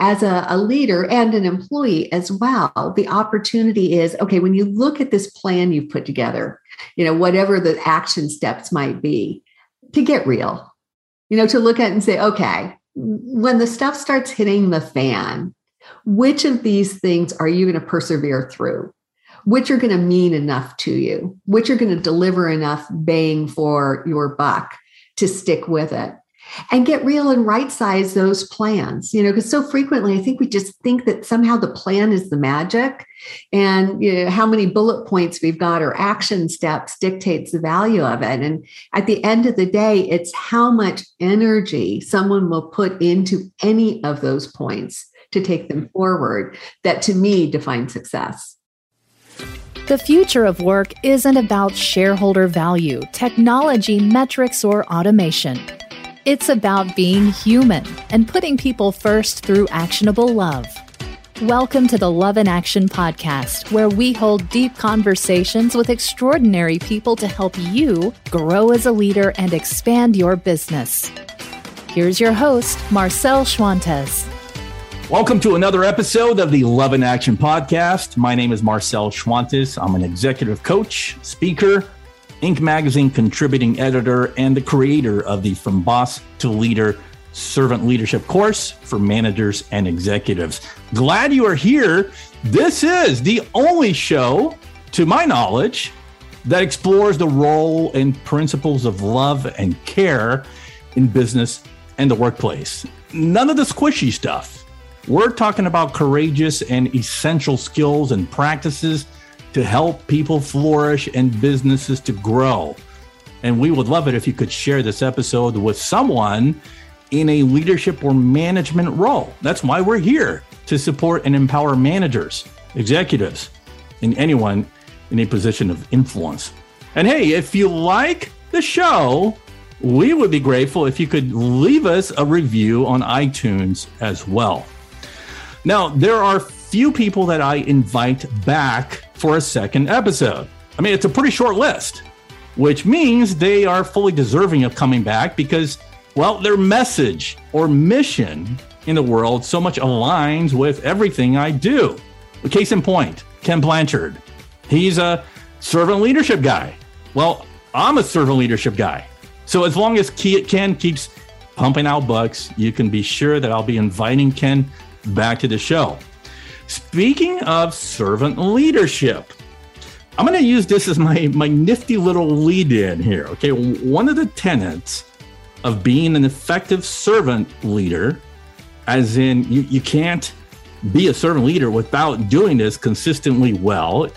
as a leader and an employee as well, the opportunity is, okay, when you look at this plan you've put together, you know, whatever the action steps might be, to get real, you know, to look at and say, okay, when the stuff starts hitting the fan, which of these things are you going to persevere through? Which are going to mean enough to you? Which are going to deliver enough bang for your buck to stick with it? And get real and right-size those plans, you know, because so frequently I think we just think that somehow the plan is the magic, and you know, how many bullet points we've got or action steps dictates the value of it. And at the end of the day, it's how much energy someone will put into any of those points to take them forward that, to me, defines success. The future of work isn't about shareholder value, technology, metrics, or automation. It's about being human and putting people first through actionable love. Welcome to the Love in Action podcast, where we hold deep conversations with extraordinary people to help you grow as a leader and expand your business. Here's your host, Marcel Schwantes. Welcome to another episode of the Love in Action podcast. My name is Marcel Schwantes. I'm an executive coach, speaker, Inc. Magazine contributing editor, and the creator of the From Boss to Leader Servant Leadership course for managers and executives. Glad you are here. This is the only show, to my knowledge, that explores the role and principles of love and care in business and the workplace. None of the squishy stuff. We're talking about courageous and essential skills and practices to help people flourish and businesses to grow. And we would love it if you could share this episode with someone in a leadership or management role. That's why we're here, to support and empower managers, executives, and anyone in a position of influence. And hey, if you like the show, we would be grateful if you could leave us a review on iTunes as well. Now, there are few people that I invite back for a second episode. I mean, it's a pretty short list, which means they are fully deserving of coming back because, well, their message or mission in the world so much aligns with everything I do. Case in point, Ken Blanchard. He's a servant leadership guy. Well, I'm a servant leadership guy. So as long as Ken keeps pumping out bucks, you can be sure that I'll be inviting Ken back to the show. Speaking of servant leadership, I'm going to use this as my nifty little lead-in here. Okay, one of the tenets of being an effective servant leader, as in you can't be a servant leader without doing this consistently well,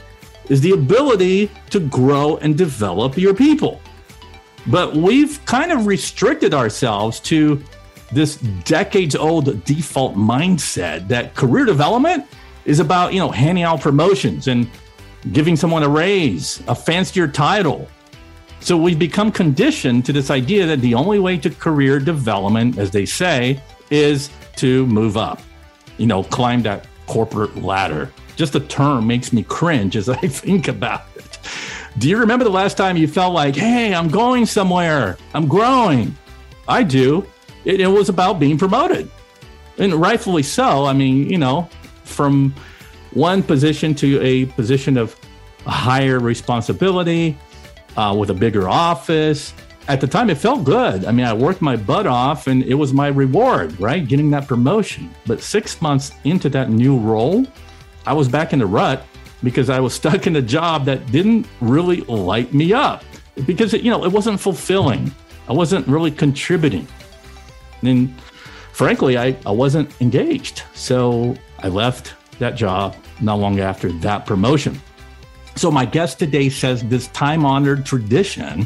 is the ability to grow and develop your people. But we've kind of restricted ourselves to this decades-old default mindset that career development is about, you know, handing out promotions and giving someone a raise, a fancier title. So we've become conditioned to this idea that the only way to career development, as they say, is to move up, you know, climb that corporate ladder. Just the term makes me cringe as I think about it. Do you remember the last time you felt like, hey, I'm going somewhere, I'm growing? I do. It was about being promoted, and rightfully so. I mean, you know, from one position to a position of higher responsibility with a bigger office. At the time, it felt good. I mean, I worked my butt off and it was my reward, right? Getting that promotion. But 6 months into that new role, I was back in the rut because I was stuck in a job that didn't really light me up because, you know, it wasn't fulfilling. I wasn't really contributing. And frankly, I wasn't engaged. So I left that job not long after that promotion. So my guest today says this time-honored tradition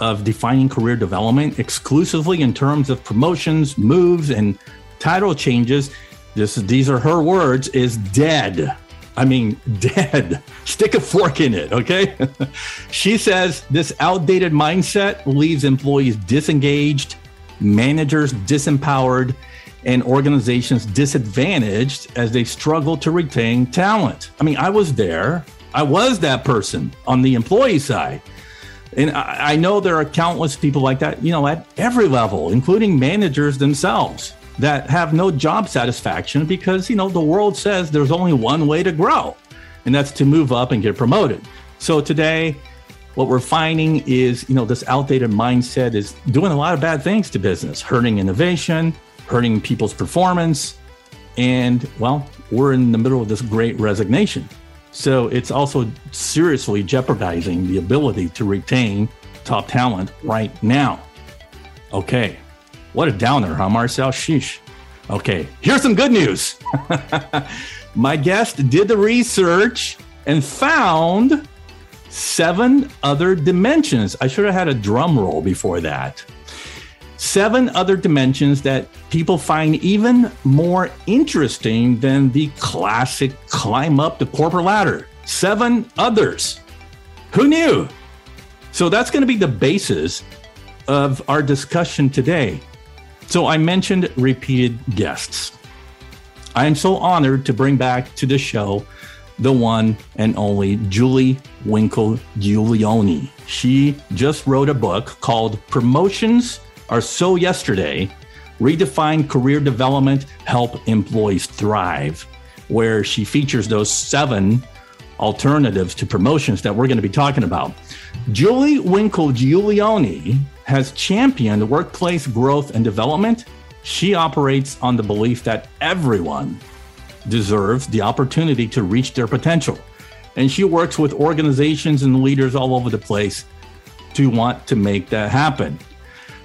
of defining career development exclusively in terms of promotions, moves, and title changes, these are her words, is dead. I mean, dead. Stick a fork in it, okay? She says this outdated mindset leaves employees disengaged, managers disempowered, and organizations disadvantaged as they struggle to retain talent. I mean, I was there. I was that person on the employee side. And I know there are countless people like that, you know, at every level, including managers themselves. that have no job satisfaction because, you know, the world says there's only one way to grow, and that's to move up and get promoted. So today, what we're finding is, you know, this outdated mindset is doing a lot of bad things to business, hurting innovation, hurting people's performance. And, well, we're in the middle of this great resignation. So it's also seriously jeopardizing the ability to retain top talent right now. Okay, what a downer, huh, Marcel? Sheesh. Okay, here's some good news. My guest did the research and found 7 other dimensions. I should have had a drum roll before that. 7 other dimensions that people find even more interesting than the classic climb up the corporate ladder. 7 others. Who knew? So that's going to be the basis of our discussion today. So I mentioned repeated guests. I am so honored to bring back to the show the one and only Julie Winkle Giulioni. She just wrote a book called Promotions Are So Yesterday, Redefine Career Development, Help Employees Thrive, where she features those 7 alternatives to promotions that we're going to be talking about. Julie Winkle Giulioni has championed workplace growth and development. She operates on the belief that everyone deserves the opportunity to reach their potential. And she works with organizations and leaders all over the place to want to make that happen.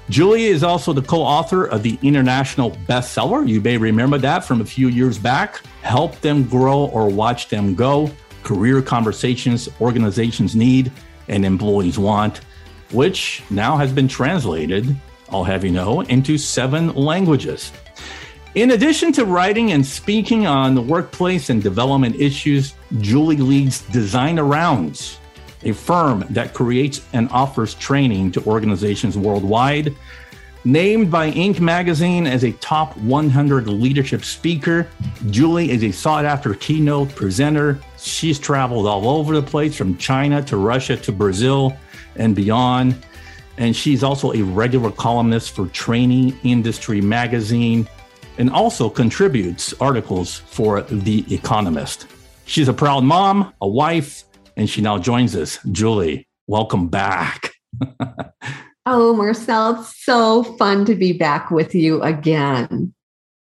Julie is also the co-author of the international bestseller. You may remember that from a few years back, Help Them Grow or Watch Them Go, Career Conversations Organizations Need and Employees Want, which now has been translated, I'll have you know, into 7 languages. In addition to writing and speaking on the workplace and development issues, Julie leads Design Arounds, a firm that creates and offers training to organizations worldwide. Named by Inc. Magazine as a top 100 leadership speaker, Julie is a sought-after keynote presenter. She's traveled all over the place, from China to Russia to Brazil and beyond. And she's also a regular columnist for Training Industry Magazine and also contributes articles for The Economist. She's a proud mom, a wife, and she now joins us. Julie, welcome back. Oh, Marcel, it's so fun to be back with you again.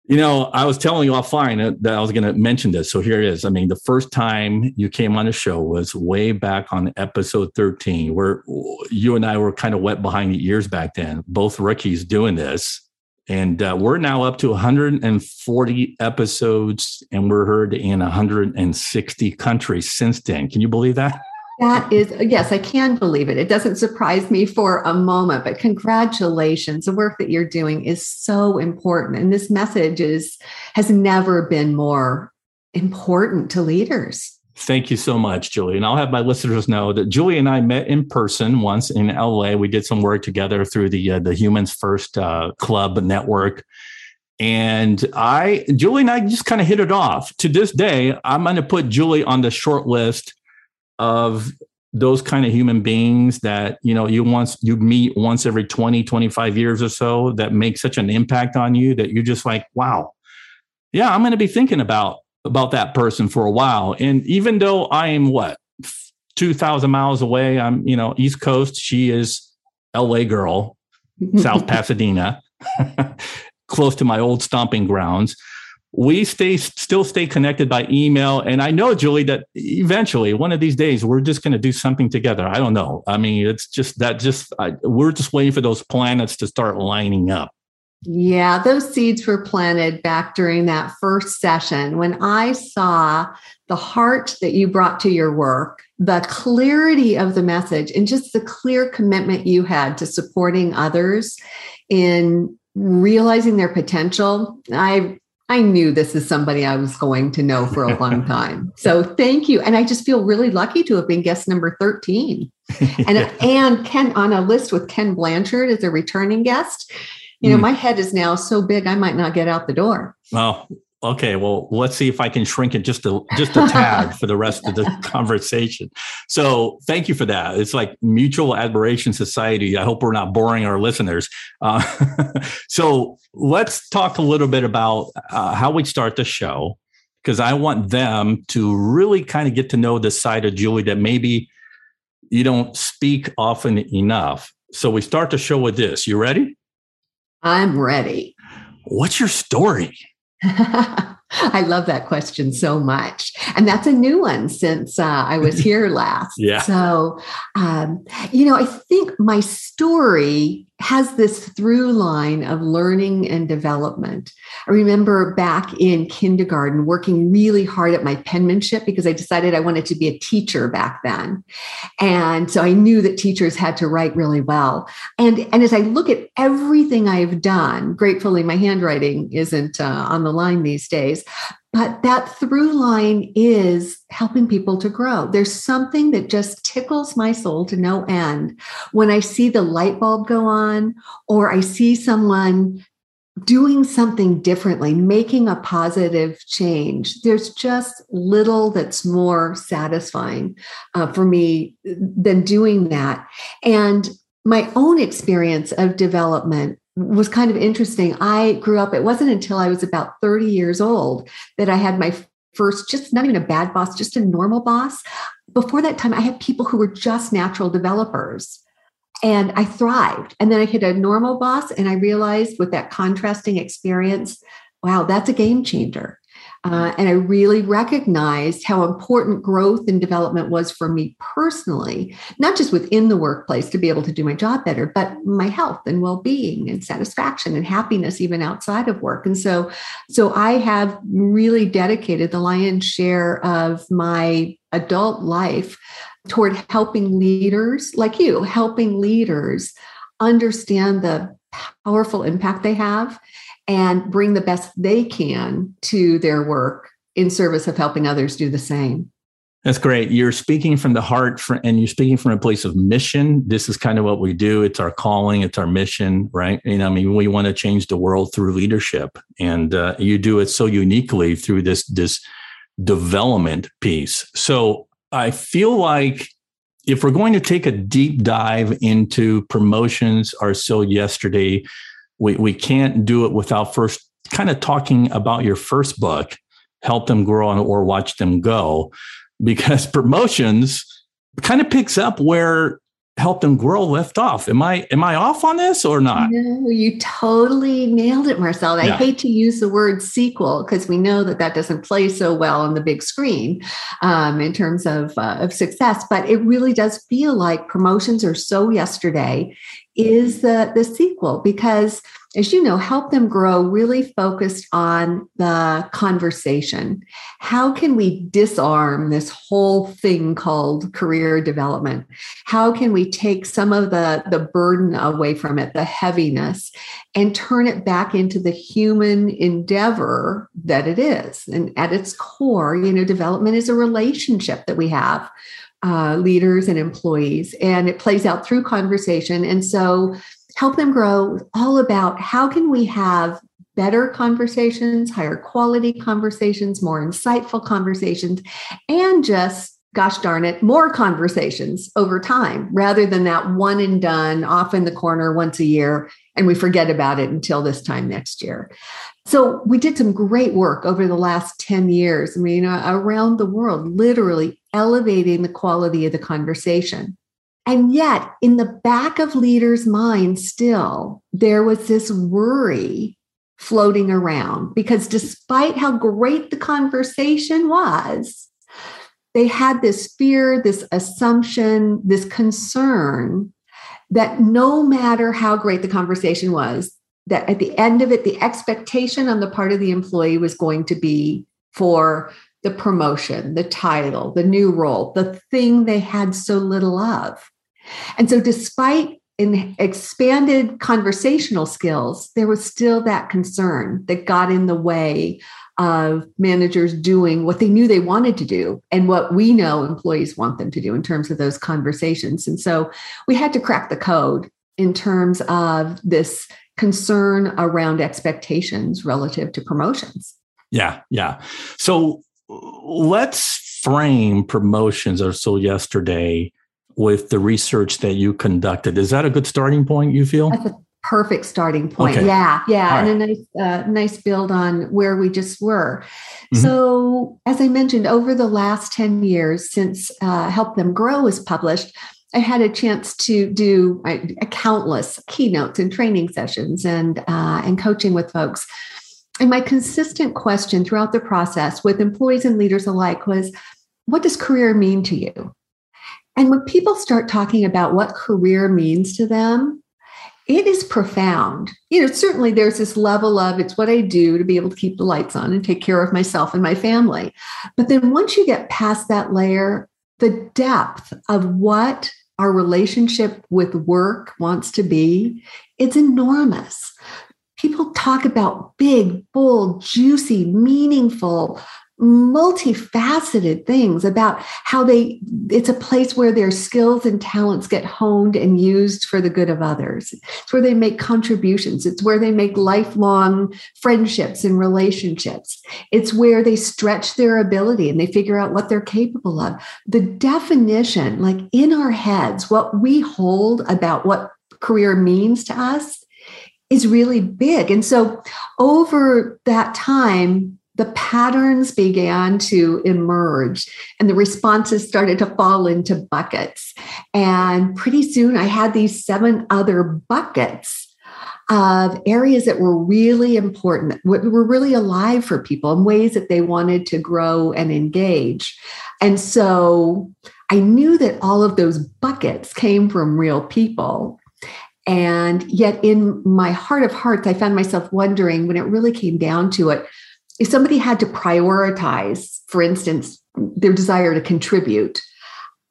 You know, I was telling you offline that I was going to mention this. So here it is. I mean, the first time you came on the show was way back on episode 13, where you and I were kind of wet behind the ears back then, both rookies doing this. And we're now up to 140 episodes, and we're heard in 160 countries since then. Can you believe that? That is, yes, I can believe it. It doesn't surprise me for a moment, but congratulations. The work that you're doing is so important. And this message has never been more important to leaders. Thank you so much, Julie. And I'll have my listeners know that Julie and I met in person once in LA. We did some work together through the Humans First Club Network. And Julie and I just kind of hit it off. To this day, I'm going to put Julie on the short list of those kind of human beings that, you know, you meet once every 20, 25 years or so that make such an impact on you that you're just like, wow, yeah, I'm going to be thinking about that person for a while. And even though I am 2,000 miles away, I'm, you know, East Coast, she is LA girl, South Pasadena, close to my old stomping grounds. We still stay connected by email. And I know, Julie, that eventually one of these days we're just going to do something together. I don't know. I mean, it's just we're just waiting for those planets to start lining up. Yeah, those seeds were planted back during that first session. When I saw the heart that you brought to your work, the clarity of the message, and just the clear commitment you had to supporting others in realizing their potential, I knew this is somebody I was going to know for a long time. So thank you. And I just feel really lucky to have been guest number 13. And, yeah. And Ken on a list with Ken Blanchard as a returning guest. You know, my head is now so big, I might not get out the door. Well, Okay, well, let's see if I can shrink it just a tad for the rest of the conversation. So thank you for that. It's like mutual admiration society. I hope we're not boring our listeners. So let's talk a little bit about how we start the show, because I want them to really kind of get to know this side of Julie that maybe you don't speak often enough. So we start the show with this. You ready? I'm ready. What's your story? I love that question so much. And that's a new one since I was here last. Yeah. So, I think my story has this through line of learning and development. I remember back in kindergarten working really hard at my penmanship because I decided I wanted to be a teacher back then. And so I knew that teachers had to write really well. And as I look at everything I've done, gratefully, my handwriting isn't on the line these days. But that through line is helping people to grow. There's something that just tickles my soul to no end when I see the light bulb go on, or I see someone doing something differently, making a positive change. There's just little that's more satisfying for me than doing that. And my own experience of development was kind of interesting. I grew up, it wasn't until I was about 30 years old that I had my first, just not even a bad boss, just a normal boss. Before that time, I had people who were just natural developers and I thrived. And then I hit a normal boss and I realized with that contrasting experience, wow, that's a game changer. And I really recognized how important growth and development was for me personally, not just within the workplace to be able to do my job better, but my health and well-being and satisfaction and happiness even outside of work. And so I have really dedicated the lion's share of my adult life toward helping leaders like you, helping leaders understand the powerful impact they have and bring the best they can to their work in service of helping others do the same. That's great. You're speaking from the heart and you're speaking from a place of mission. This is kind of what we do. It's our calling. It's our mission, right? We want to change the world through leadership. And you do it so uniquely through this development piece. So I feel like if we're going to take a deep dive into Promotions Are So Yesterday, we can't do it without first kind of talking about your first book, Help Them Grow or Watch Them Go, because Promotions kind of picks up where Help Them Grow left off. Am I off on this or not? No, you totally nailed it, Marcel. I hate to use the word sequel because we know that doesn't play so well on the big screen in terms of success, but it really does feel like Promotions Are So Yesterday is the sequel because, as you know, Help Them Grow really focused on the conversation. How can we disarm this whole thing called career development? How can we take some of the burden away from it, the heaviness, and turn it back into the human endeavor that it is? And at its core, development is a relationship that we have, leaders and employees, and it plays out through conversation. And so Help Them Grow is all about how can we have better conversations, higher quality conversations, more insightful conversations, and just, gosh darn it, more conversations over time rather than that one and done off in the corner once a year. And we forget about it until this time next year. So we did some great work over the last 10 years. Around the world, literally elevating the quality of the conversation. And yet in the back of leaders' minds still, there was this worry floating around because despite how great the conversation was, they had this fear, this assumption, this concern that no matter how great the conversation was, that at the end of it, the expectation on the part of the employee was going to be for the promotion, the title, the new role, the thing they had so little of. And so despite in expanded conversational skills, there was still that concern that got in the way of managers doing what they knew they wanted to do and what we know employees want them to do in terms of those conversations. And so we had to crack the code in terms of this concern around expectations relative to promotions. Yeah. So let's frame Promotions Are So Yesterday with the research that you conducted. Is that a good starting point, you feel? That's a perfect starting point. Okay. Yeah. All and right. a nice build on where we just were. Mm-hmm. So as I mentioned, over the last 10 years since Help Them Grow was published, I had a chance to do countless keynotes and training sessions and coaching with folks. And my consistent question throughout the process with employees and leaders alike was, what does career mean to you? And when people start talking about what career means to them, it is profound. You know, certainly there's this level of it's what I do to be able to keep the lights on and take care of myself and my family. But then once you get past that layer, the depth of what our relationship with work wants to be, it's enormous. People talk about big, bold, juicy, meaningful, multifaceted things about how it's a place where their skills and talents get honed and used for the good of others. It's where they make contributions. It's where they make lifelong friendships and relationships. It's where they stretch their ability and they figure out what they're capable of. The definition, like in our heads, what we hold about what career means to us is really big. And so over that time, the patterns began to emerge and the responses started to fall into buckets. And pretty soon I had these 7 other buckets of areas that were really important, what were really alive for people in ways that they wanted to grow and engage. And so I knew that all of those buckets came from real people. And yet in my heart of hearts, I found myself wondering when it really came down to it, if somebody had to prioritize, for instance, their desire to contribute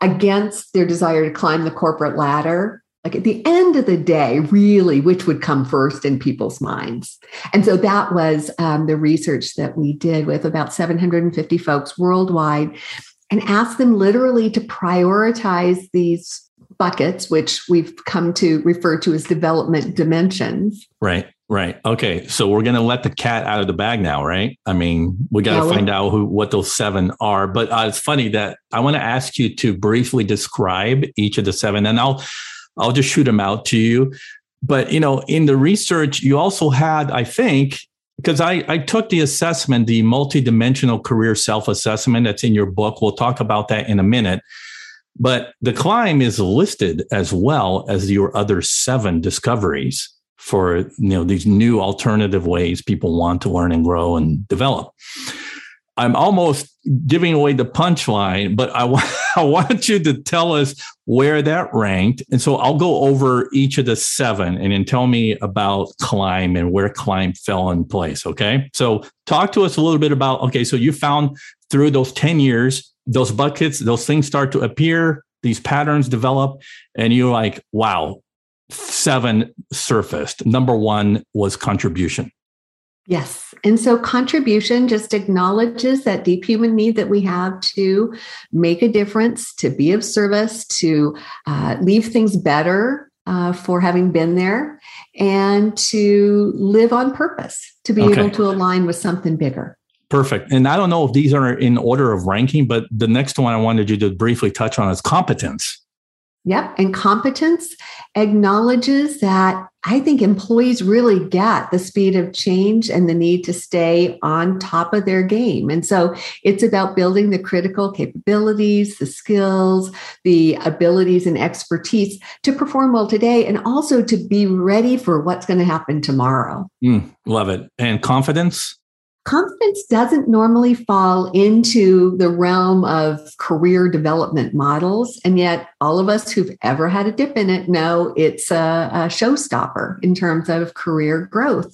against their desire to climb the corporate ladder, like at the end of the day, really, which would come first in people's minds? And so that was the research that we did with about 750 folks worldwide and asked them literally to prioritize these buckets, which we've come to refer to as development dimensions. Right. Okay. So we're going to let the cat out of the bag now, right? I mean, we got to find out what those 7 are. But it's funny that I want to ask you to briefly describe each of the 7, and I'll just shoot them out to you. But, you know, in the research, you also had, I think, because I took the assessment, the multidimensional career self-assessment that's in your book. We'll talk about that in a minute. But the climb is listed as well as your other 7 discoveries for, you know, these new alternative ways people want to learn and grow and develop. I'm almost giving away the punchline, but I want you to tell us where that ranked. And so I'll go over each of the 7 and then tell me about climb and where climb fell in place. Okay. So talk to us a little bit about, okay, so you found through those 10 years, those buckets, those things start to appear, these patterns develop, and you're like, wow, 7 surfaced. Number 1 was contribution. Yes. And so contribution just acknowledges that deep human need that we have to make a difference, to be of service, to leave things better for having been there, and to live on purpose, to be able to align with something bigger. Perfect. And I don't know if these are in order of ranking, but the next one I wanted you to briefly touch on is competence. Yep. And competence acknowledges that I think employees really get the speed of change and the need to stay on top of their game. And so it's about building the critical capabilities, the skills, the abilities and expertise to perform well today and also to be ready for what's going to happen tomorrow. Love it. And confidence? Confidence doesn't normally fall into the realm of career development models. And yet all of us who've ever had a dip in it know it's a showstopper in terms of career growth.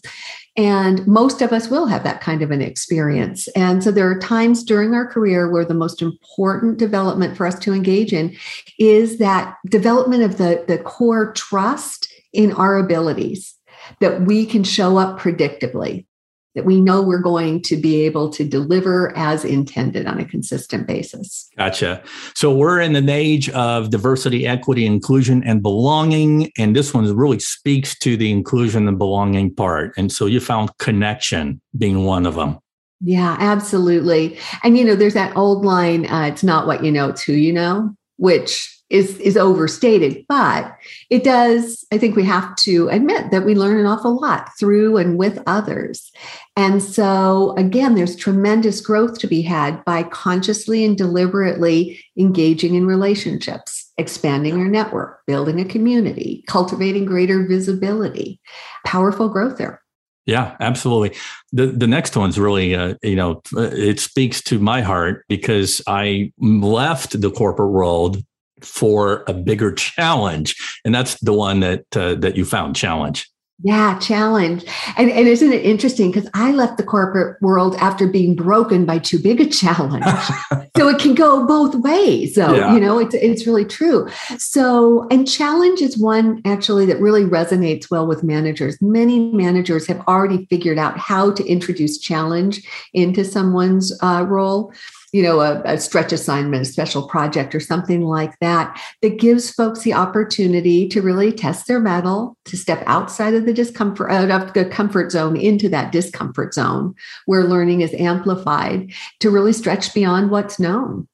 And most of us will have that kind of an experience. And so there are times during our career where the most important development for us to engage in is that development of the core trust in our abilities, that we can show up predictably, that we know we're going to be able to deliver as intended on a consistent basis. Gotcha. So we're in an age of diversity, equity, inclusion, and belonging. And this one really speaks to the inclusion and belonging part. And so you found connection being one of them. Yeah, absolutely. And, you know, there's that old line, it's not what you know, it's who you know, which is overstated, but it does. I think we have to admit that we learn an awful lot through and with others. And so again, there's tremendous growth to be had by consciously and deliberately engaging in relationships, expanding our network, building a community, cultivating greater visibility, powerful growth there. Yeah, absolutely. The next one's really, it speaks to my heart because I left the corporate world for a bigger challenge. And that's the one that you found, challenge. Yeah, challenge. And isn't it interesting? Because I left the corporate world after being broken by too big a challenge. So it can go both ways. So, it's really true. So, and challenge is one actually that really resonates well with managers. Many managers have already figured out how to introduce challenge into someone's role. You know, a stretch assignment, a special project or something like that gives folks the opportunity to really test their mettle, to step outside of the discomfort, out of the comfort zone into that discomfort zone where learning is amplified, to really stretch beyond what's known.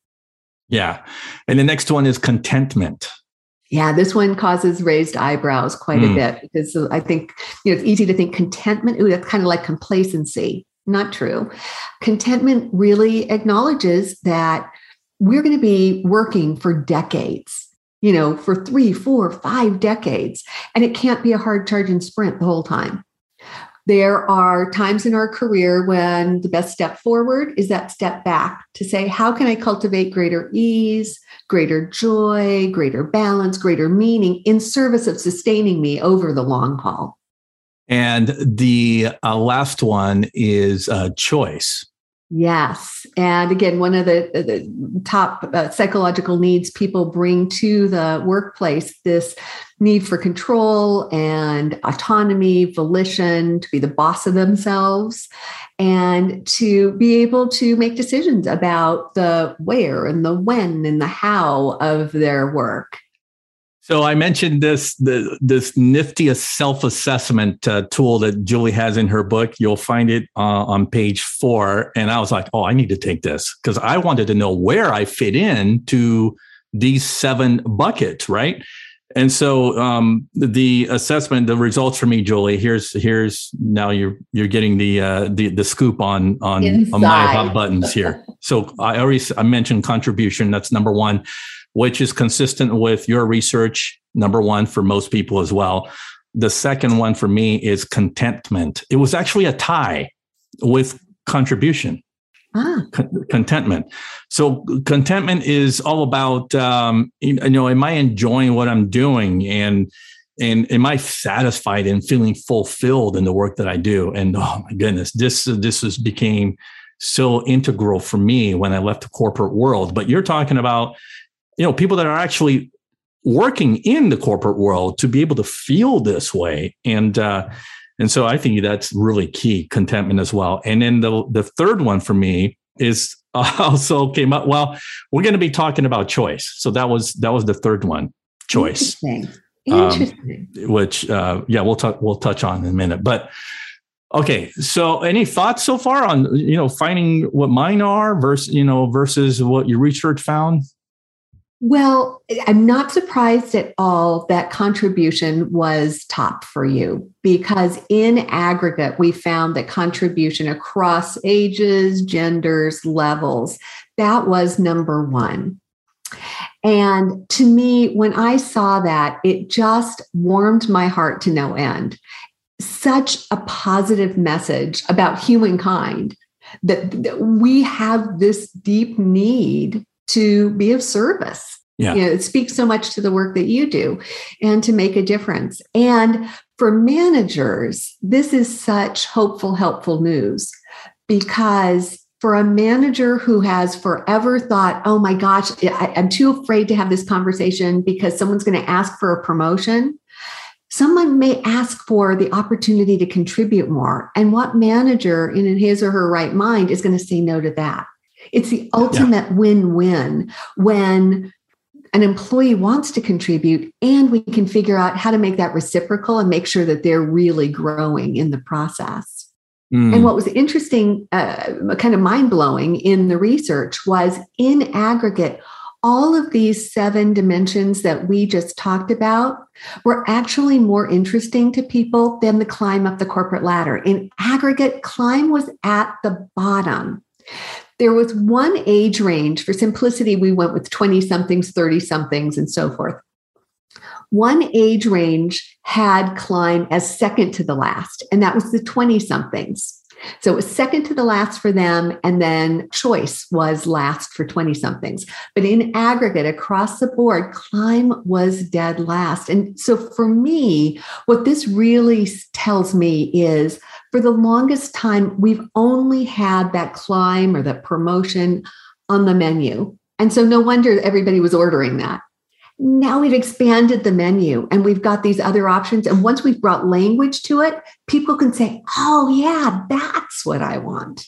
Yeah. And the next one is contentment. Yeah, this one causes raised eyebrows quite a bit because I think, you know, it's easy to think contentment, ooh, that's kind of like complacency. Not true. Contentment really acknowledges that we're going to be working for decades, you know, for 3, 4, 5 decades, and it can't be a hard charge and sprint the whole time. There are times in our career when the best step forward is that step back to say, how can I cultivate greater ease, greater joy, greater balance, greater meaning in service of sustaining me over the long haul? And the last one is choice. Yes. And again, one of the top psychological needs people bring to the workplace, this need for control and autonomy, volition, to be the boss of themselves, and to be able to make decisions about the where and the when and the how of their work. So I mentioned this nifty self-assessment tool that Julie has in her book. You'll find it on page 4. And I was like, oh, I need to take this because I wanted to know where I fit in to these 7 buckets, right? And so the assessment, the results for me, Julie, here's now you're getting the scoop on my hot buttons here. So I mentioned contribution. That's number 1. Which is consistent with your research, number 1 for most people as well. The second one for me is contentment. It was actually a tie with contribution, contentment. So contentment is all about, am I enjoying what I'm doing? And am I satisfied and feeling fulfilled in the work that I do? And oh my goodness, this became so integral for me when I left the corporate world. But you're talking about, you know, people that are actually working in the corporate world to be able to feel this way. And so I think that's really key, contentment as well. And then the third one for me is also came up. Well, we're going to be talking about choice. So that was the third one, choice. Interesting. Which we'll touch on in a minute, but okay. So any thoughts so far on, you know, finding what mine are versus what your research found? Well, I'm not surprised at all that contribution was top for you, because in aggregate, we found that contribution across ages, genders, levels, that was number 1. And to me, when I saw that, it just warmed my heart to no end. Such a positive message about humankind that we have this deep need to be of service. Yeah. You know, it speaks so much to the work that you do and to make a difference. And for managers, this is such hopeful, helpful news, because for a manager who has forever thought, oh my gosh, I'm too afraid to have this conversation because someone's going to ask for a promotion, someone may ask for the opportunity to contribute more. And what manager in his or her right mind is going to say no to that? It's the ultimate win-win when an employee wants to contribute and we can figure out how to make that reciprocal and make sure that they're really growing in the process. And what was interesting, kind of mind-blowing in the research was in aggregate, all of these 7 dimensions that we just talked about were actually more interesting to people than the climb up the corporate ladder. In aggregate, climb was at the bottom. There was one age range. For simplicity, we went with 20-somethings, 30-somethings, and so forth. One age range had climb as second to the last, and that was the 20-somethings. So it was second to the last for them, and then choice was last for 20-somethings. But in aggregate, across the board, climb was dead last. And so for me, what this really tells me is for the longest time, we've only had that climb or that promotion on the menu. And so no wonder everybody was ordering that. Now we've expanded the menu and we've got these other options. And once we've brought language to it, people can say, oh, yeah, that's what I want.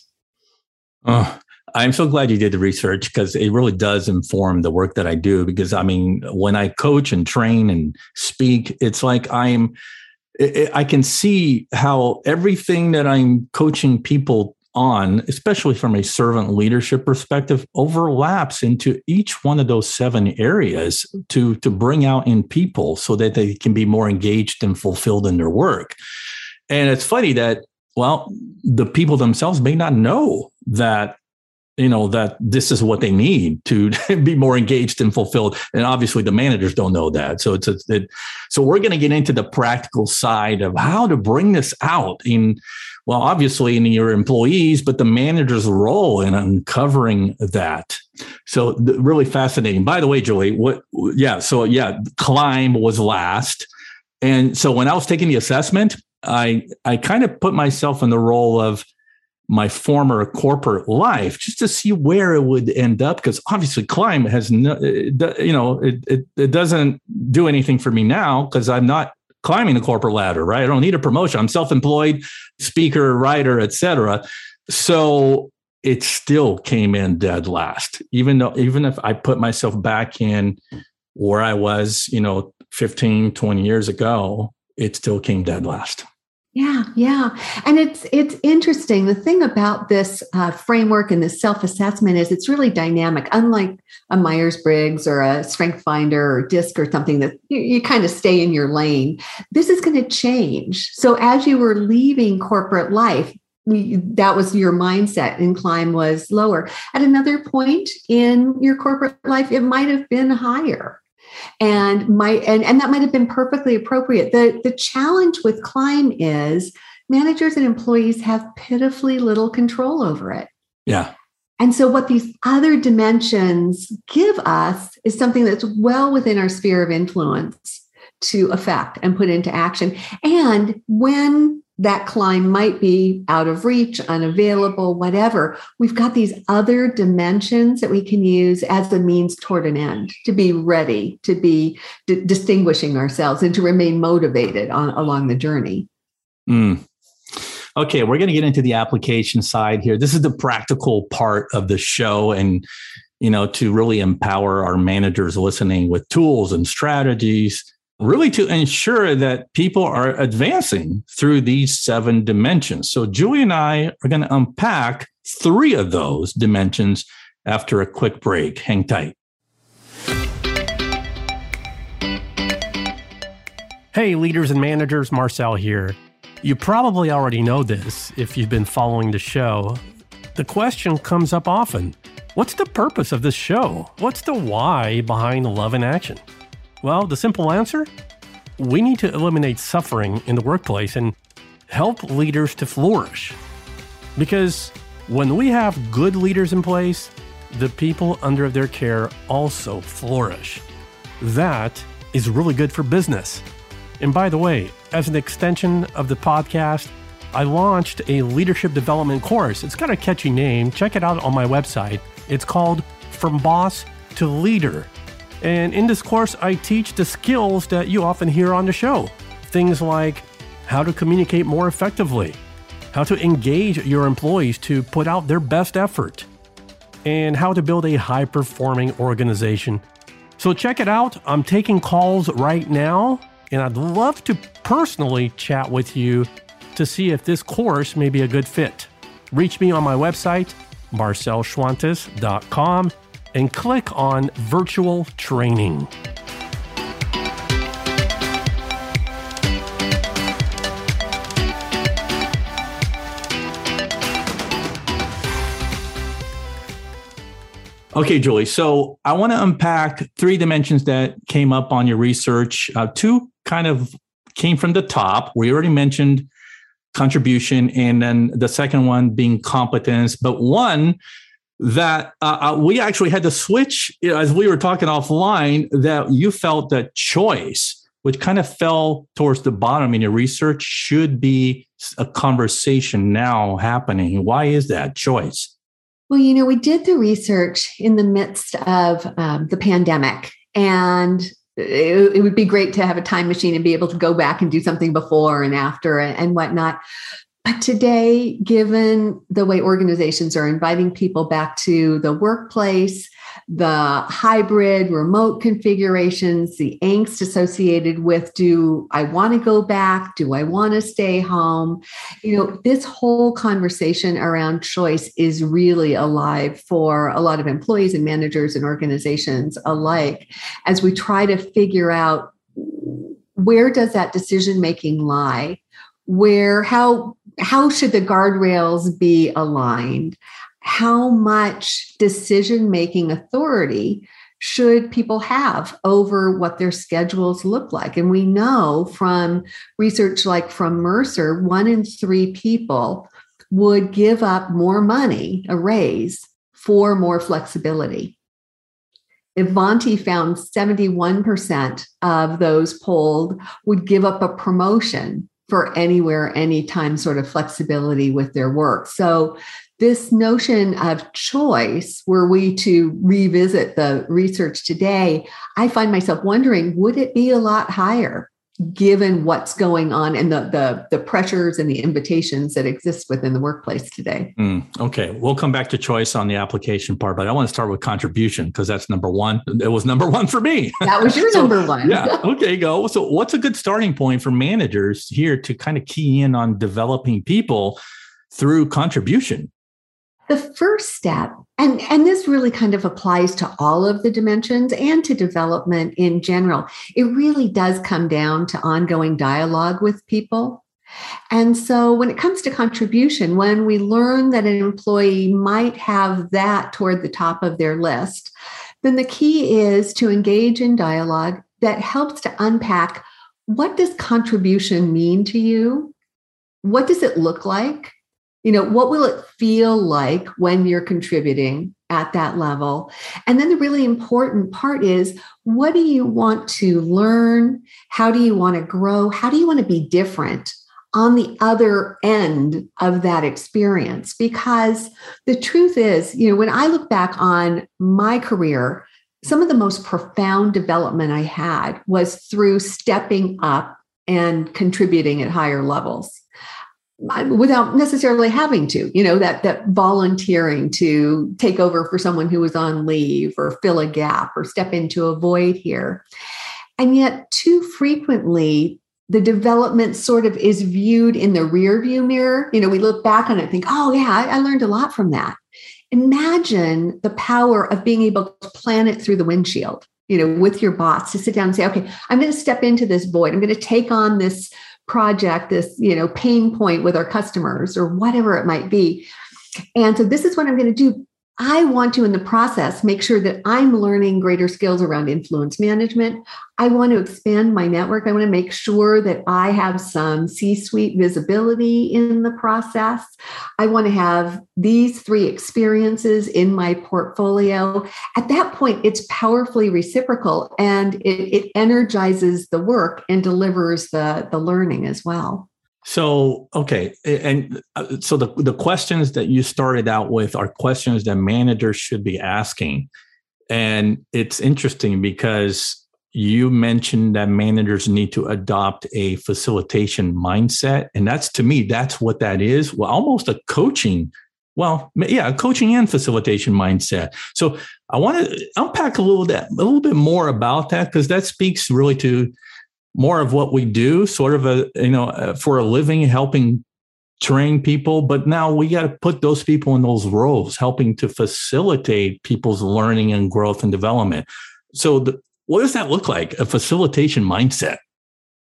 Oh, I'm so glad you did the research because it really does inform the work that I do. Because, I mean, when I coach and train and speak, it's like I can see how everything that I'm coaching people on, especially from a servant leadership perspective, overlaps into each one of those 7 areas to bring out in people so that they can be more engaged and fulfilled in their work. And it's funny that, well, the people themselves may not know that, you know, that this is what they need to be more engaged and fulfilled. And obviously the managers don't know that. So so we're going to get into the practical side of how to bring this out in, well, obviously in your employees, but the manager's role in uncovering that. So really fascinating. By the way, Julie, climb was last. And so when I was taking the assessment, I kind of put myself in the role of my former corporate life just to see where it would end up. Because obviously climb has no, it doesn't do anything for me now because I'm not climbing the corporate ladder, right? I don't need a promotion. I'm self-employed, speaker, writer, et cetera. So it still came in dead last, even if I put myself back in where I was, 15, 20 years ago, it still came dead last. Yeah. And it's interesting. The thing about this framework and this self-assessment is it's really dynamic, unlike a Myers-Briggs or a Strength Finder or DISC or something that you kind of stay in your lane. This is going to change. So as you were leaving corporate life, that was your mindset and climb was lower. At another point in your corporate life, it might have been higher. And that might have been perfectly appropriate. The challenge with climb is managers and employees have pitifully little control over it. Yeah. And so what these other dimensions give us is something that's well within our sphere of influence to affect and put into action. And when that climb might be out of reach, unavailable, whatever, we've got these other dimensions that we can use as a means toward an end to be ready, to be distinguishing ourselves and to remain motivated along the journey. Okay, we're going to get into the application side here. This is the practical part of the show and, to really empower our managers listening with tools and strategies really to ensure that people are advancing through these 7 dimensions. So Julie and I are going to unpack 3 of those dimensions after a quick break. Hang tight. Hey, leaders and managers, Marcel here. You probably already know this if you've been following the show. The question comes up often. What's the purpose of this show? What's the why behind Love in Action? Well, the simple answer, we need to eliminate suffering in the workplace and help leaders to flourish. Because when we have good leaders in place, the people under their care also flourish. That is really good for business. And by the way, as an extension of the podcast, I launched a leadership development course. It's got a catchy name. Check it out on my website. It's called From Boss to Leader. And in this course, I teach the skills that you often hear on the show. Things like how to communicate more effectively, how to engage your employees to put out their best effort, and how to build a high-performing organization. So check it out. I'm taking calls right now, and I'd love to personally chat with you to see if this course may be a good fit. Reach me on my website, marcelschwantes.com, and click on Virtual Training. Okay, Julie, so I want to unpack three dimensions that came up on your research. Two kind of came from the top. We already mentioned contribution, and then the second one being competence. But one that we actually had to switch, as we were talking offline, that you felt that choice, which kind of fell towards the bottom in your research, should be a conversation now happening. Why is that choice? Well, you know, we did the research in the midst of the pandemic, and it would be great to have a time machine and be able to go back and do something before and after and whatnot. But today, given the way organizations are inviting people back to the workplace, the hybrid remote configurations, the angst associated with, do I want to go back? Do I want to stay home? You know, this whole conversation around choice is really alive for a lot of employees and managers and organizations alike as we try to figure out, where does that decision-making lie? Where, how should the guardrails be aligned? How much decision-making authority should people have over what their schedules look like? And we know from research like from Mercer, 1 in 3 people would give up more money, a raise, for more flexibility. Ivanti found 71% of those polled would give up a promotion for anywhere, anytime sort of flexibility with their work. So this notion of choice, were we to revisit the research today, I find myself wondering, would it be a lot higher given what's going on and the pressures and the invitations that exist within the workplace today? Okay, we'll come back to choice on the application part, but I want to start with contribution because that's number one. It was number one for me. That was your number one. Yeah, okay, go. So what's a good starting point for managers here to kind of key in on developing people through contribution? The first step, and this really kind of applies to all of the dimensions and to development in general, it really does come down to ongoing dialogue with people. And so when it comes to contribution, when we learn that an employee might have that toward the top of their list, then the key is to engage in dialogue that helps to unpack, what does contribution mean to you? What does it look like? You know, what will it feel like when you're contributing at that level? And then the really important part is, what do you want to learn? How do you want to grow? How do you want to be different on the other end of that experience? Because the truth is, you know, when I look back on my career, some of the most profound development I had was through stepping up and contributing at higher levels, without necessarily having to, you know, that volunteering to take over for someone who was on leave or fill a gap or step into a void here. And yet too frequently, the development sort of is viewed in the rear view mirror. You know, we look back on it and think, oh yeah, I learned a lot from that. Imagine the power of being able to plan it through the windshield, you know, with your boss, to sit down and say, okay, I'm going to step into this void. I'm going to take on this project, this, you know, pain point with our customers or whatever it might be. And so this is what I'm going to do. I want to, in the process, make sure that I'm learning greater skills around influence management. I want to expand my network. I want to make sure that I have some C-suite visibility in the process. I want to have these 3 experiences in my portfolio. At that point, it's powerfully reciprocal, and it energizes the work and delivers the learning as well. So, okay. And so the questions that you started out with are questions that managers should be asking. And it's interesting because you mentioned that managers need to adopt a facilitation mindset. And that's, to me, that's what that is. Well, almost a coaching. Well, yeah, a coaching and facilitation mindset. So I want to unpack a little bit more about that, because that speaks really to more of what we do, sort of a, you know, for a living, helping train people. But now we got to put those people in those roles, helping to facilitate people's learning and growth and development. So what does that look like? A facilitation mindset?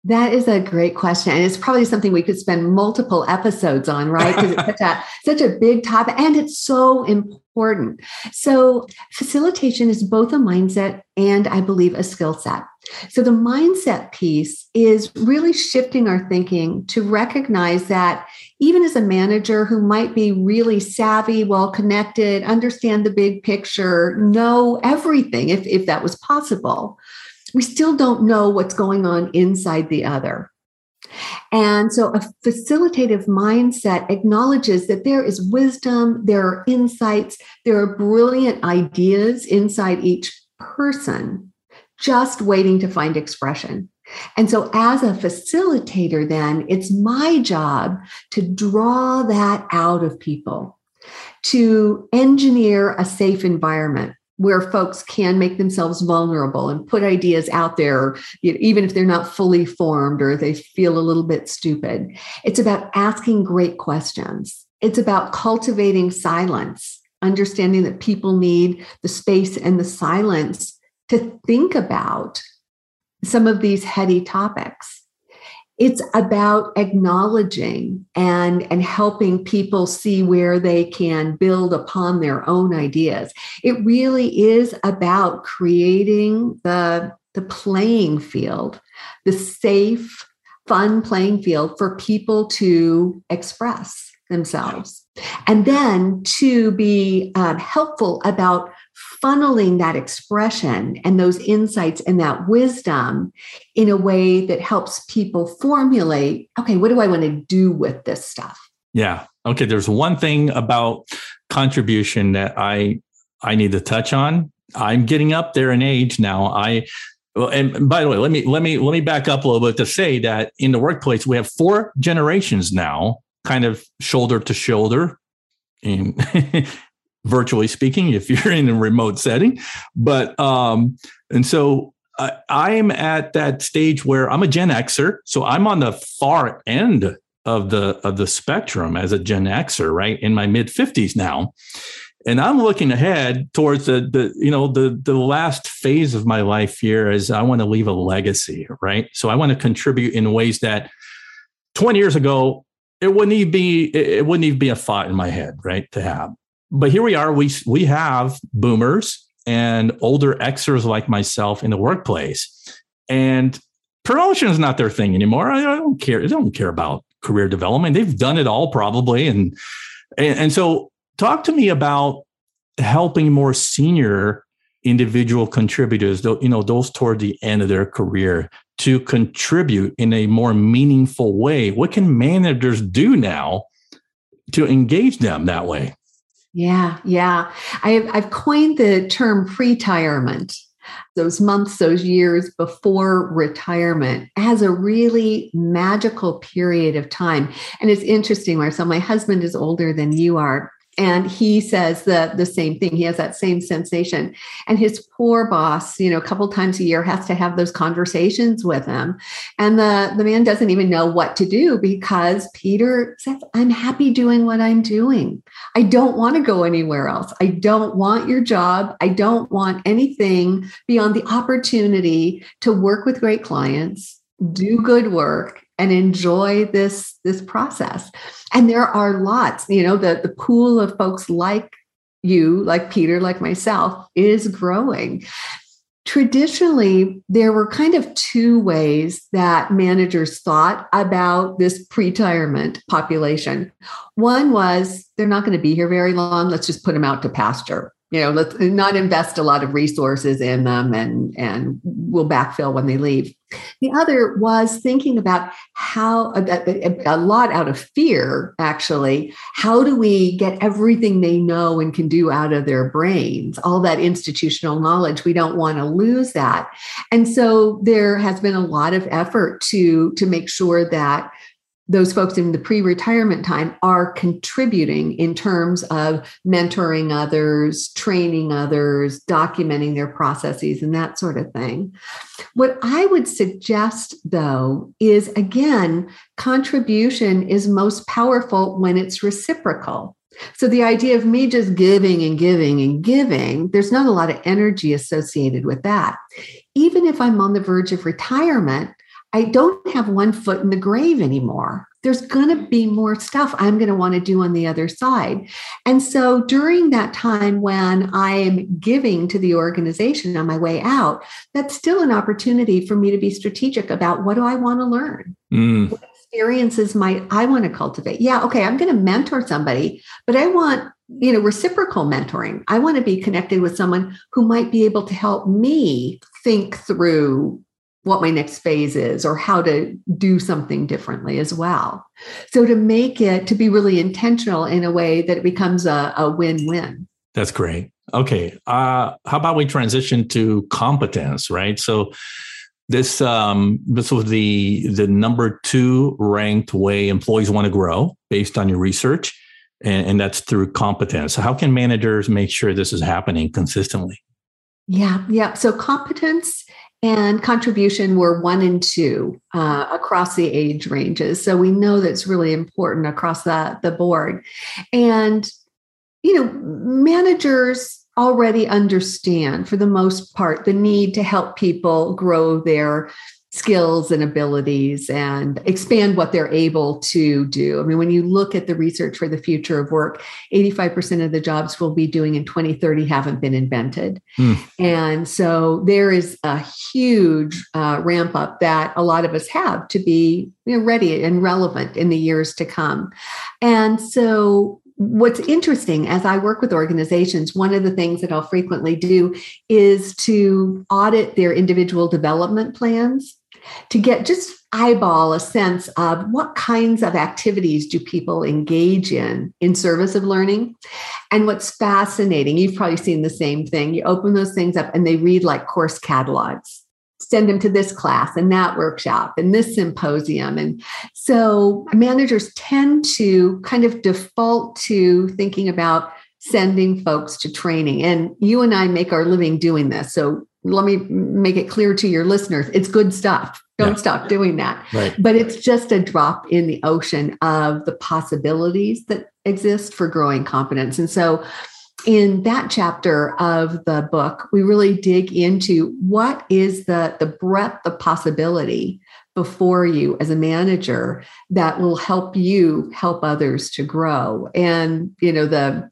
That is a great question. And it's probably something we could spend multiple episodes on, right? Because it's such a big topic, and it's so important. So facilitation is both a mindset and, I believe, a skill set. So the mindset piece is really shifting our thinking to recognize that even as a manager who might be really savvy, well-connected, understand the big picture, know everything, if that was possible, we still don't know what's going on inside the other. And so a facilitative mindset acknowledges that there is wisdom, there are insights, there are brilliant ideas inside each person, just waiting to find expression. And so as a facilitator, then it's my job to draw that out of people, to engineer a safe environment where folks can make themselves vulnerable and put ideas out there, even if they're not fully formed or they feel a little bit stupid. It's about asking great questions. It's about cultivating silence, understanding that people need the space and the silence to think about some of these heady topics. It's about acknowledging and helping people see where they can build upon their own ideas. It really is about creating the playing field, the safe, fun playing field for people to express themselves. And then to be helpful about funneling that expression and those insights and that wisdom in a way that helps people formulate, okay, what do I want to do with this stuff? Yeah. Okay. There's one thing about contribution that I need to touch on. I'm getting up there in age now. And by the way, let me back up a little bit to say that in the workplace, we have 4 generations now, kind of shoulder to shoulder in virtually speaking, if you're in a remote setting. But, and so I'm at that stage where I'm a Gen Xer. So I'm on the far end of the spectrum as a Gen Xer, right? In my mid 50s now. And I'm looking ahead towards the last phase of my life here is I want to leave a legacy, right? So I want to contribute in ways that 20 years ago, it wouldn't even be a thought in my head, right? To have. But here we are, we have boomers and older Xers like myself in the workplace. And promotion is not their thing anymore. I don't care about career development. They've done it all probably. And so talk to me about helping more senior individual contributors, those toward the end of their career, to contribute in a more meaningful way. What can managers do now to engage them that way? Yeah. I've coined the term pre-retirement. Those months, those years before retirement has a really magical period of time. And it's interesting, Marcel, my husband is older than you are. And he says the same thing. He has that same sensation. And his poor boss, a couple times a year has to have those conversations with him. And the man doesn't even know what to do because Peter says, I'm happy doing what I'm doing. I don't want to go anywhere else. I don't want your job. I don't want anything beyond the opportunity to work with great clients, do good work, and enjoy this process. And there are lots, the pool of folks like you, like Peter, like myself, is growing. Traditionally, there were kind of 2 ways that managers thought about this pre-retirement population. One was, they're not going to be here very long. Let's just put them out to pasture. Let's not invest a lot of resources in them and we'll backfill when they leave. The other was thinking about how, a lot out of fear, actually, how do we get everything they know and can do out of their brains, all that institutional knowledge? We don't want to lose that. And so there has been a lot of effort to make sure that those folks in the pre-retirement time are contributing in terms of mentoring others, training others, documenting their processes, and that sort of thing. What I would suggest, though, is, again, contribution is most powerful when it's reciprocal. So the idea of me just giving and giving and giving, there's not a lot of energy associated with that. Even if I'm on the verge of retirement, I don't have one foot in the grave anymore. There's going to be more stuff I'm going to want to do on the other side. And so during that time when I am giving to the organization on my way out, that's still an opportunity for me to be strategic about what do I want to learn? What experiences might I want to cultivate? Yeah, okay, I'm going to mentor somebody, but I want, reciprocal mentoring. I want to be connected with someone who might be able to help me think through what my next phase is or how to do something differently as well. So to be really intentional in a way that it becomes a win-win. That's great. Okay. How about we transition to competence, right? So this was the number 2 ranked way employees want to grow based on your research, and that's through competence. So how can managers make sure this is happening consistently? Yeah. So competence and contribution were 1 and 2 across the age ranges. So we know that's really important across the board. And, managers already understand, for the most part, the need to help people grow their skills and abilities and expand what they're able to do. I mean, when you look at the research for the future of work, 85% of the jobs we'll be doing in 2030 haven't been invented. And so there is a huge ramp up that a lot of us have to be ready and relevant in the years to come. And so what's interesting, as I work with organizations, one of the things that I'll frequently do is to audit their individual development plans to get just eyeball a sense of what kinds of activities do people engage in service of learning. And what's fascinating, you've probably seen the same thing. You open those things up and they read like course catalogs. Send them to this class and that workshop and this symposium. And so managers tend to kind of default to thinking about sending folks to training. And you and I make our living doing this. So let me make it clear to your listeners, it's good stuff. Don't stop doing that. Right. But it's just a drop in the ocean of the possibilities that exist for growing competence. And so in that chapter of the book, we really dig into what is the breadth of possibility before you as a manager that will help you help others to grow. And, the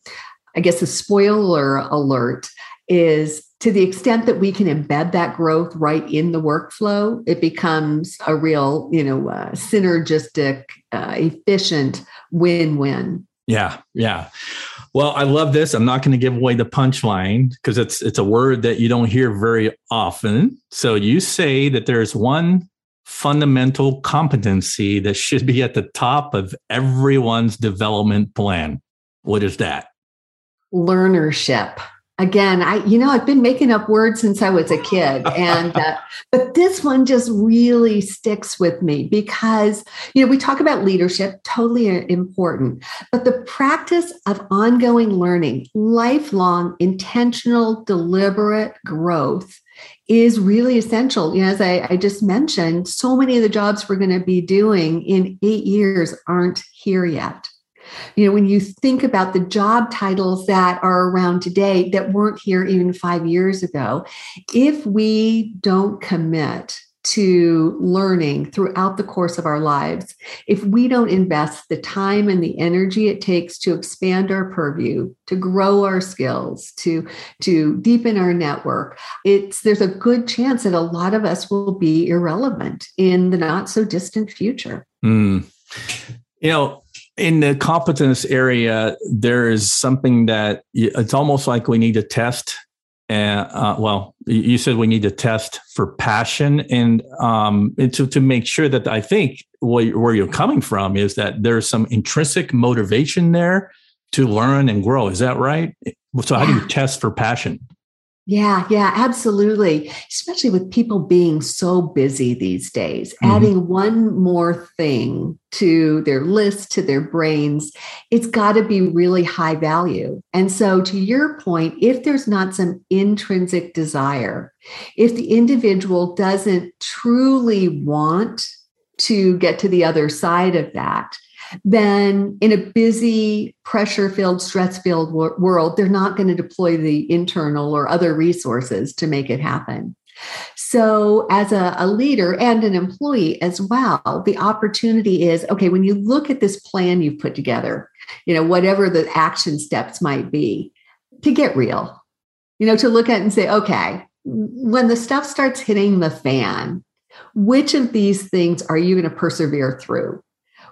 spoiler alert is, to the extent that we can embed that growth right in the workflow, it becomes a real, synergistic, efficient win-win. Yeah. Well, I love this. I'm not going to give away the punchline because it's a word that you don't hear very often. So you say that there's one fundamental competency that should be at the top of everyone's development plan. What is that? Learnership. Again, I've been making up words since I was a kid, and but this one just really sticks with me because, we talk about leadership, totally important, but the practice of ongoing learning, lifelong, intentional, deliberate growth is really essential. As I just mentioned, so many of the jobs we're going to be doing in 8 years aren't here yet. When you think about the job titles that are around today that weren't here even 5 years ago, if we don't commit to learning throughout the course of our lives, if we don't invest the time and the energy it takes to expand our purview, to grow our skills, to deepen our network, there's a good chance that a lot of us will be irrelevant in the not so distant future. In the competence area, there is something that it's almost like we need to test. You said we need to test for passion and to make sure that I think where you're coming from is that there's some intrinsic motivation there to learn and grow. Is that right? So how do you test for passion? Yeah, absolutely. Especially with people being so busy these days, adding one more thing to their list, to their brains, it's got to be really high value. And so to your point, if there's not some intrinsic desire, if the individual doesn't truly want to get to the other side of that, then in a busy, pressure-filled, stress-filled world, they're not going to deploy the internal or other resources to make it happen. So as a leader and an employee as well, the opportunity is, okay, when you look at this plan you've put together, whatever the action steps might be, to get real, to look at and say, okay, when the stuff starts hitting the fan, which of these things are you going to persevere through?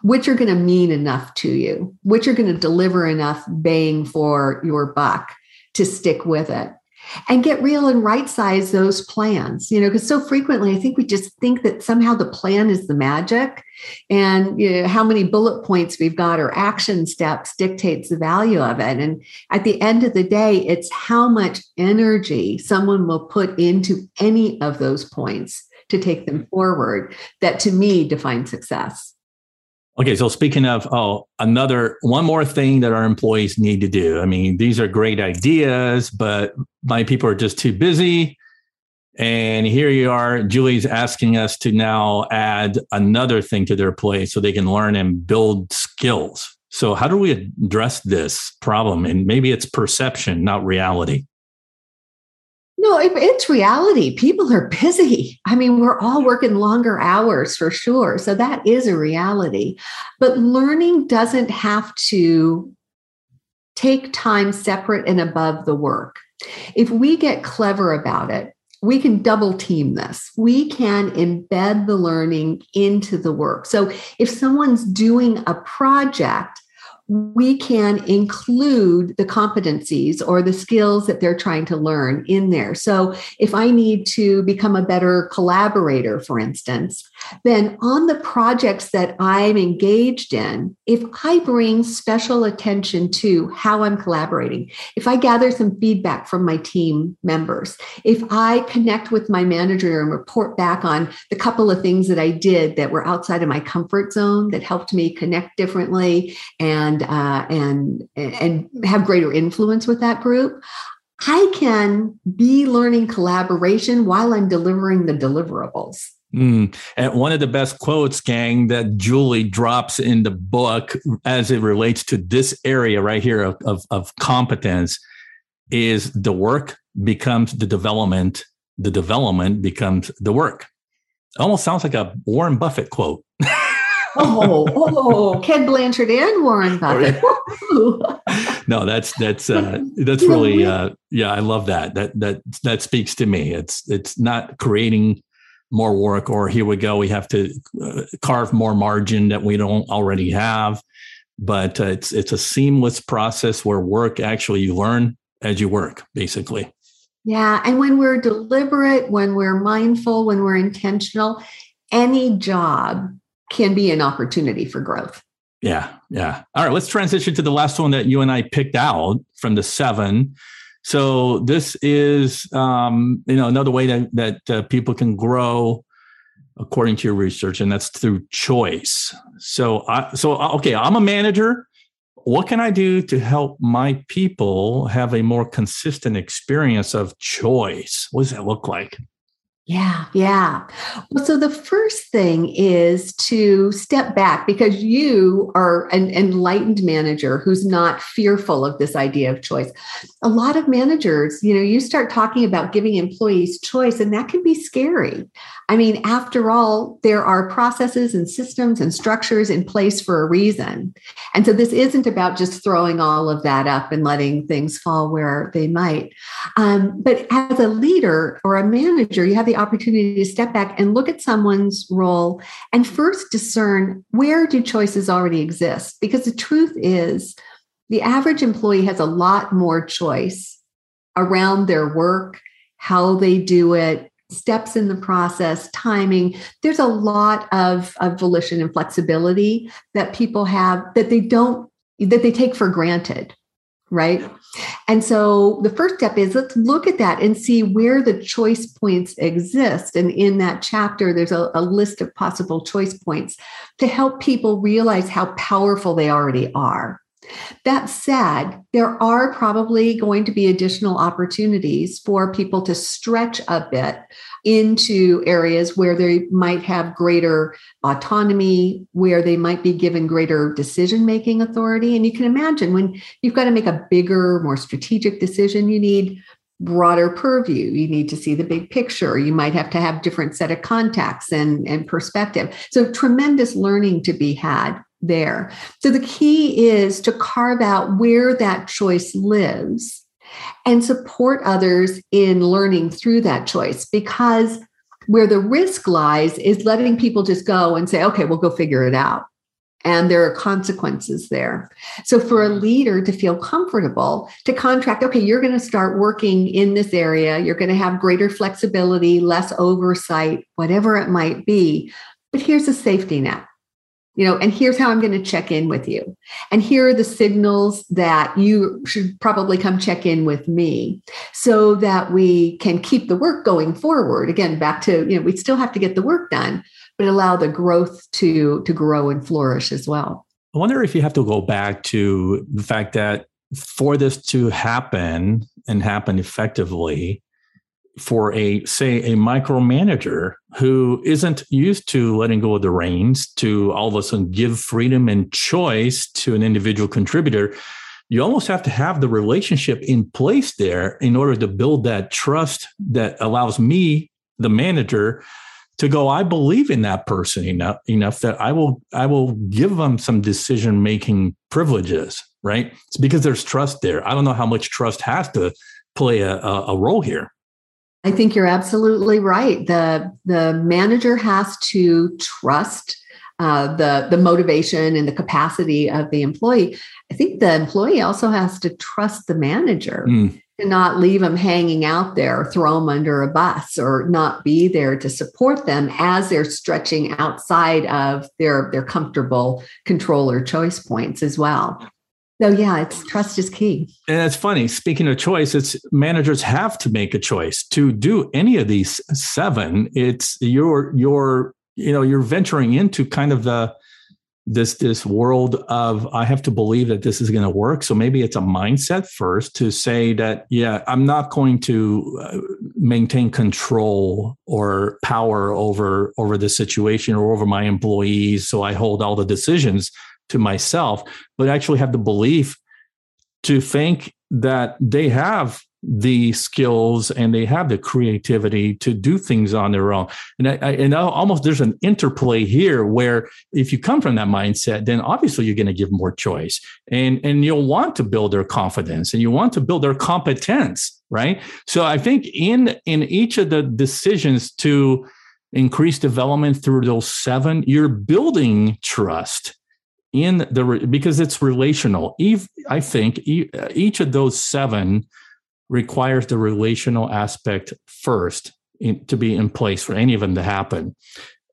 Which are going to mean enough to you, which are going to deliver enough bang for your buck to stick with it, and get real and right-size those plans, because so frequently I think we just think that somehow the plan is the magic, and how many bullet points we've got or action steps dictates the value of it. And at the end of the day, it's how much energy someone will put into any of those points to take them forward that, to me, defines success. Okay, so speaking of one more thing that our employees need to do. I mean, these are great ideas, but my people are just too busy. And here you are, Julie's asking us to now add another thing to their plate so they can learn and build skills. So how do we address this problem? And maybe it's perception, not reality. No, it's reality. People are busy. I mean, we're all working longer hours for sure. So that is a reality. But learning doesn't have to take time separate and above the work. If we get clever about it, we can double team this. We can embed the learning into the work. So if someone's doing a project, we can include the competencies or the skills that they're trying to learn in there. So if I need to become a better collaborator, for instance, then on the projects that I'm engaged in, if I bring special attention to how I'm collaborating, if I gather some feedback from my team members, if I connect with my manager and report back on the couple of things that I did that were outside of my comfort zone that helped me connect differently and have greater influence with that group, I can be learning collaboration while I'm delivering the deliverables. And one of the best quotes, gang, that Julie drops in the book as it relates to this area right here of competence is the work becomes the development becomes the work. It almost sounds like a Warren Buffett quote. Oh, Ken Blanchard and Warren Buffett. No, that's really yeah. I love that. That speaks to me. It's not creating more work or here we go, we have to carve more margin that we don't already have. But it's a seamless process where work actually you learn as you work, basically. Yeah, and when we're deliberate, when we're mindful, when we're intentional, any job can be an opportunity for growth. Yeah. All right, let's transition to the last one that you and I picked out from the 7. So this is, another way that people can grow, according to your research, and that's through choice. So, okay, I'm a manager. What can I do to help my people have a more consistent experience of choice? What does that look like? Yeah. Well, so the first thing is to step back, because you are an enlightened manager who's not fearful of this idea of choice. A lot of managers, you start talking about giving employees choice, and that can be scary. I mean, after all, there are processes and systems and structures in place for a reason. And so this isn't about just throwing all of that up and letting things fall where they might. But as a leader or a manager, you have the opportunity to step back and look at someone's role and first discern, where do choices already exist? Because the truth is, the average employee has a lot more choice around their work, how they do it, steps in the process, timing. There's a lot of volition and flexibility that people have that they take for granted. right? And so the first step is let's look at that and see where the choice points exist. And in that chapter, there's a list of possible choice points to help people realize how powerful they already are. That said, there are probably going to be additional opportunities for people to stretch a bit into areas where they might have greater autonomy, where they might be given greater decision-making authority. And you can imagine when you've got to make a bigger, more strategic decision, you need broader purview. You need to see the big picture. You might have to have different set of contacts and perspective. So tremendous learning to be had there. So the key is to carve out where that choice lives and support others in learning through that choice, because where the risk lies is letting people just go and say, okay, we'll go figure it out. And there are consequences there. So for a leader to feel comfortable to contract, okay, you're going to start working in this area. You're going to have greater flexibility, less oversight, whatever it might be. But here's a safety net. You know, and here's how I'm going to check in with you. And here are the signals that you should probably come check in with me so that we can keep the work going forward. Again, back to, you know, we still have to get the work done, but allow the growth to grow and flourish as well. I wonder if you have to go back to the fact that for this to happen and happen effectively, for a micromanager who isn't used to letting go of the reins to all of a sudden give freedom and choice to an individual contributor, you almost have to have the relationship in place there in order to build that trust that allows me, the manager, to go, I believe in that person enough that I will give them some decision-making privileges, right? It's because there's trust there. I don't know how much trust has to play a role here. I think you're absolutely right. The manager has to trust the motivation and the capacity of the employee. I think the employee also has to trust the manager to not leave them hanging out there, throw them under a bus, or not be there to support them as they're stretching outside of their comfortable control or choice points as well. So yeah, it's trust is key. And it's funny, speaking of choice, it's managers have to make a choice to do any of these seven. It's you're venturing into kind of this world of, I have to believe that this is going to work. So maybe it's a mindset first to say that, yeah, I'm not going to maintain control or power over the situation or over my employees. So I hold all the decisions to myself, but actually have the belief to think that they have the skills and they have the creativity to do things on their own. And I almost there's an interplay here where if you come from that mindset, then obviously you're going to give more choice and you'll want to build their confidence and you want to build their competence, right? So I think in each of the decisions to increase development through those seven, you're building trust because it's relational. I think each of those seven requires the relational aspect first to be in place for any of them to happen.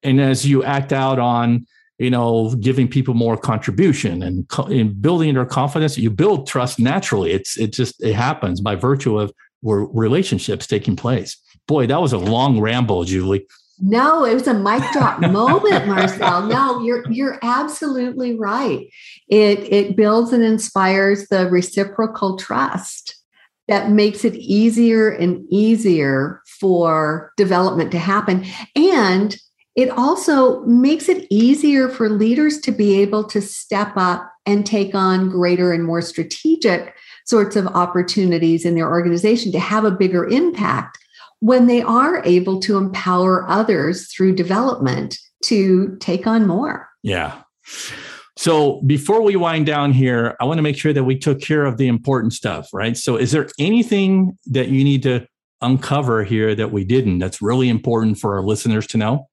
And as you act out on, you know, giving people more contribution and building their confidence, you build trust naturally. It just happens by virtue of relationships taking place. Boy, that was a long ramble, Julie. No, it was a mic drop moment, Marcel. No, you're absolutely right. It builds and inspires the reciprocal trust that makes it easier and easier for development to happen. And it also makes it easier for leaders to be able to step up and take on greater and more strategic sorts of opportunities in their organization to have a bigger impact when they are able to empower others through development to take on more. Yeah. So before we wind down here, I want to make sure that we took care of the important stuff, right? So is there anything that you need to uncover here that we didn't that's really important for our listeners to know?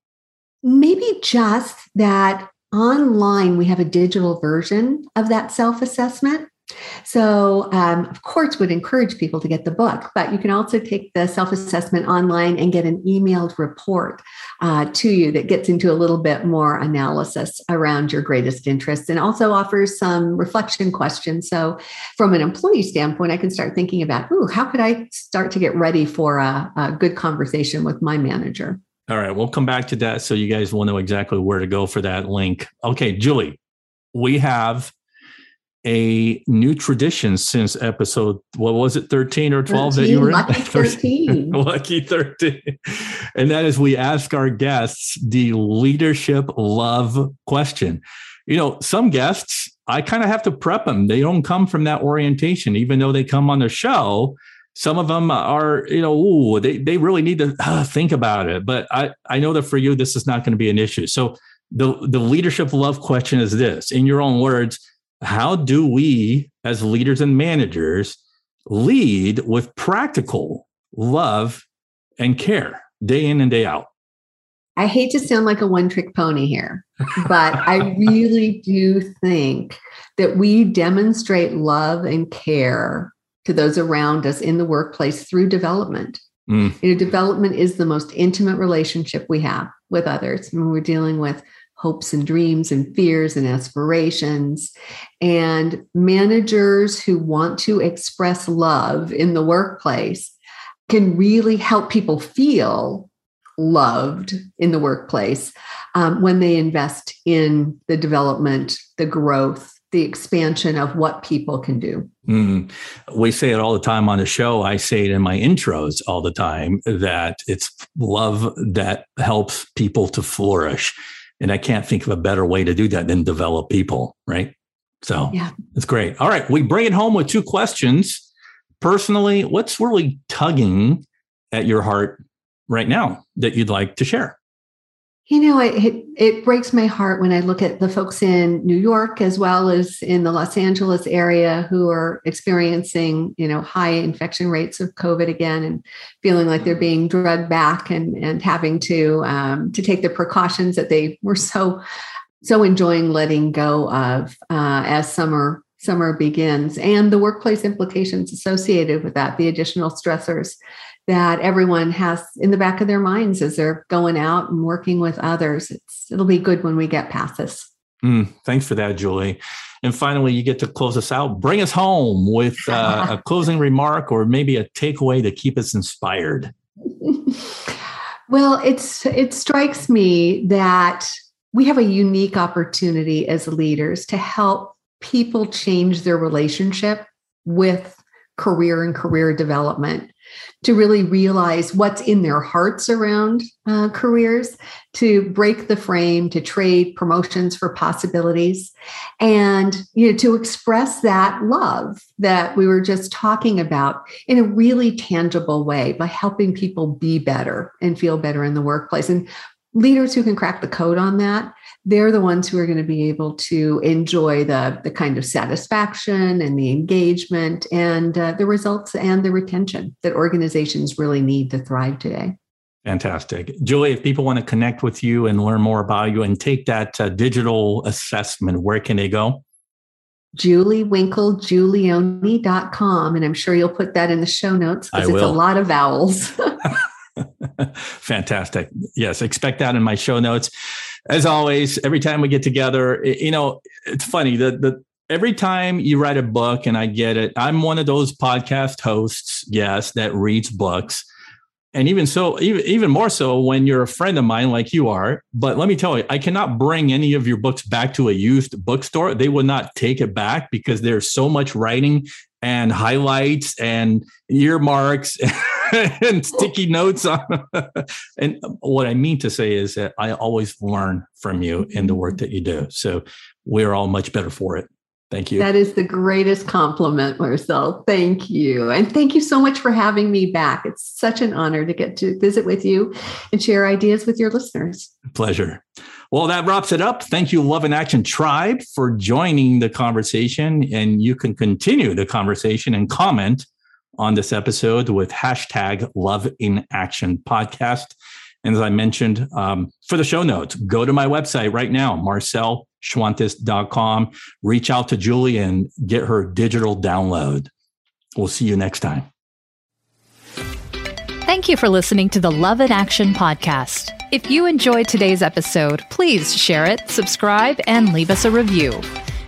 Maybe just that online we have a digital version of that self-assessment. So, of course, would encourage people to get the book, but you can also take the self-assessment online and get an emailed report to you that gets into a little bit more analysis around your greatest interests and also offers some reflection questions. So from an employee standpoint, I can start thinking about, ooh, how could I start to get ready for a good conversation with my manager? All right, we'll come back to that. So you guys will know exactly where to go for that link. Okay, Julie, we have a new tradition since episode, what was it, 13 or 12 that you were in? Lucky 13. Lucky 13. And that is we ask our guests the leadership love question. You know, some guests, I kind of have to prep them. They don't come from that orientation, even though they come on the show. Some of them are, you know, ooh, they really need to think about it. But I know that for you, this is not going to be an issue. So the leadership love question is this, in your own words, how do we as leaders and managers lead with practical love and care day in and day out? I hate to sound like a one-trick pony here, but I really do think that we demonstrate love and care to those around us in the workplace through development. You know, development is the most intimate relationship we have with others when we're dealing with hopes and dreams and fears and aspirations. And managers who want to express love in the workplace can really help people feel loved in the workplace when they invest in the development, the growth, the expansion of what people can do. We say it all the time on the show. I say it in my intros all the time that it's love that helps people to flourish. And I can't think of a better way to do that than develop people, right? So yeah, it's great. All right, we bring it home with two questions. Personally, what's really tugging at your heart right now that you'd like to share? You know, it breaks my heart when I look at the folks in New York as well as in the Los Angeles area who are experiencing, you know, high infection rates of COVID again and feeling like they're being drugged back and having to take the precautions that they were so enjoying letting go of as summer begins, and the workplace implications associated with that, the additional stressors that everyone has in the back of their minds as they're going out and working with others. It'll be good when we get past this. Thanks for that, Julie. And finally, you get to close us out. Bring us home with a closing remark or maybe a takeaway to keep us inspired. Well, it strikes me that we have a unique opportunity as leaders to help people change their relationship with career and career development, to really realize what's in their hearts around careers, to break the frame, to trade promotions for possibilities, and, you know, to express that love that we were just talking about in a really tangible way by helping people be better and feel better in the workplace. And leaders who can crack the code on that, they're the ones who are going to be able to enjoy the kind of satisfaction and the engagement and the results and the retention that organizations really need to thrive today. Fantastic. Julie, if people want to connect with you and learn more about you and take that digital assessment, where can they go? JulieWinkleGiulioni.com. And I'm sure you'll put that in the show notes because it's a lot of vowels. Fantastic. Yes. Expect that in my show notes. As always, every time we get together, you know, it's funny that every time you write a book, and I get it, I'm one of those podcast hosts, yes, that reads books. And even more so when you're a friend of mine like you are. But let me tell you, I cannot bring any of your books back to a used bookstore. They will not take it back because there's so much writing and highlights and earmarks and sticky notes on. And what I mean to say is that I always learn from you and the work that you do. So we're all much better for it. Thank you. That is the greatest compliment, Marcel. Thank you. And thank you so much for having me back. It's such an honor to get to visit with you and share ideas with your listeners. Pleasure. Well, that wraps it up. Thank you, Love in Action Tribe, for joining the conversation. And you can continue the conversation and comment on this episode with #LoveInActionPodcast. And as I mentioned, for the show notes, go to my website right now, marcelschwantes.com. Reach out to Julie and get her digital download. We'll see you next time. Thank you for listening to the Love in Action podcast. If you enjoyed today's episode, please share it, subscribe, and leave us a review.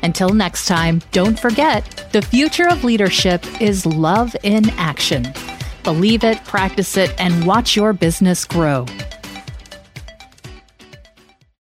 Until next time, don't forget, the future of leadership is love in action. Believe it, practice it, and watch your business grow.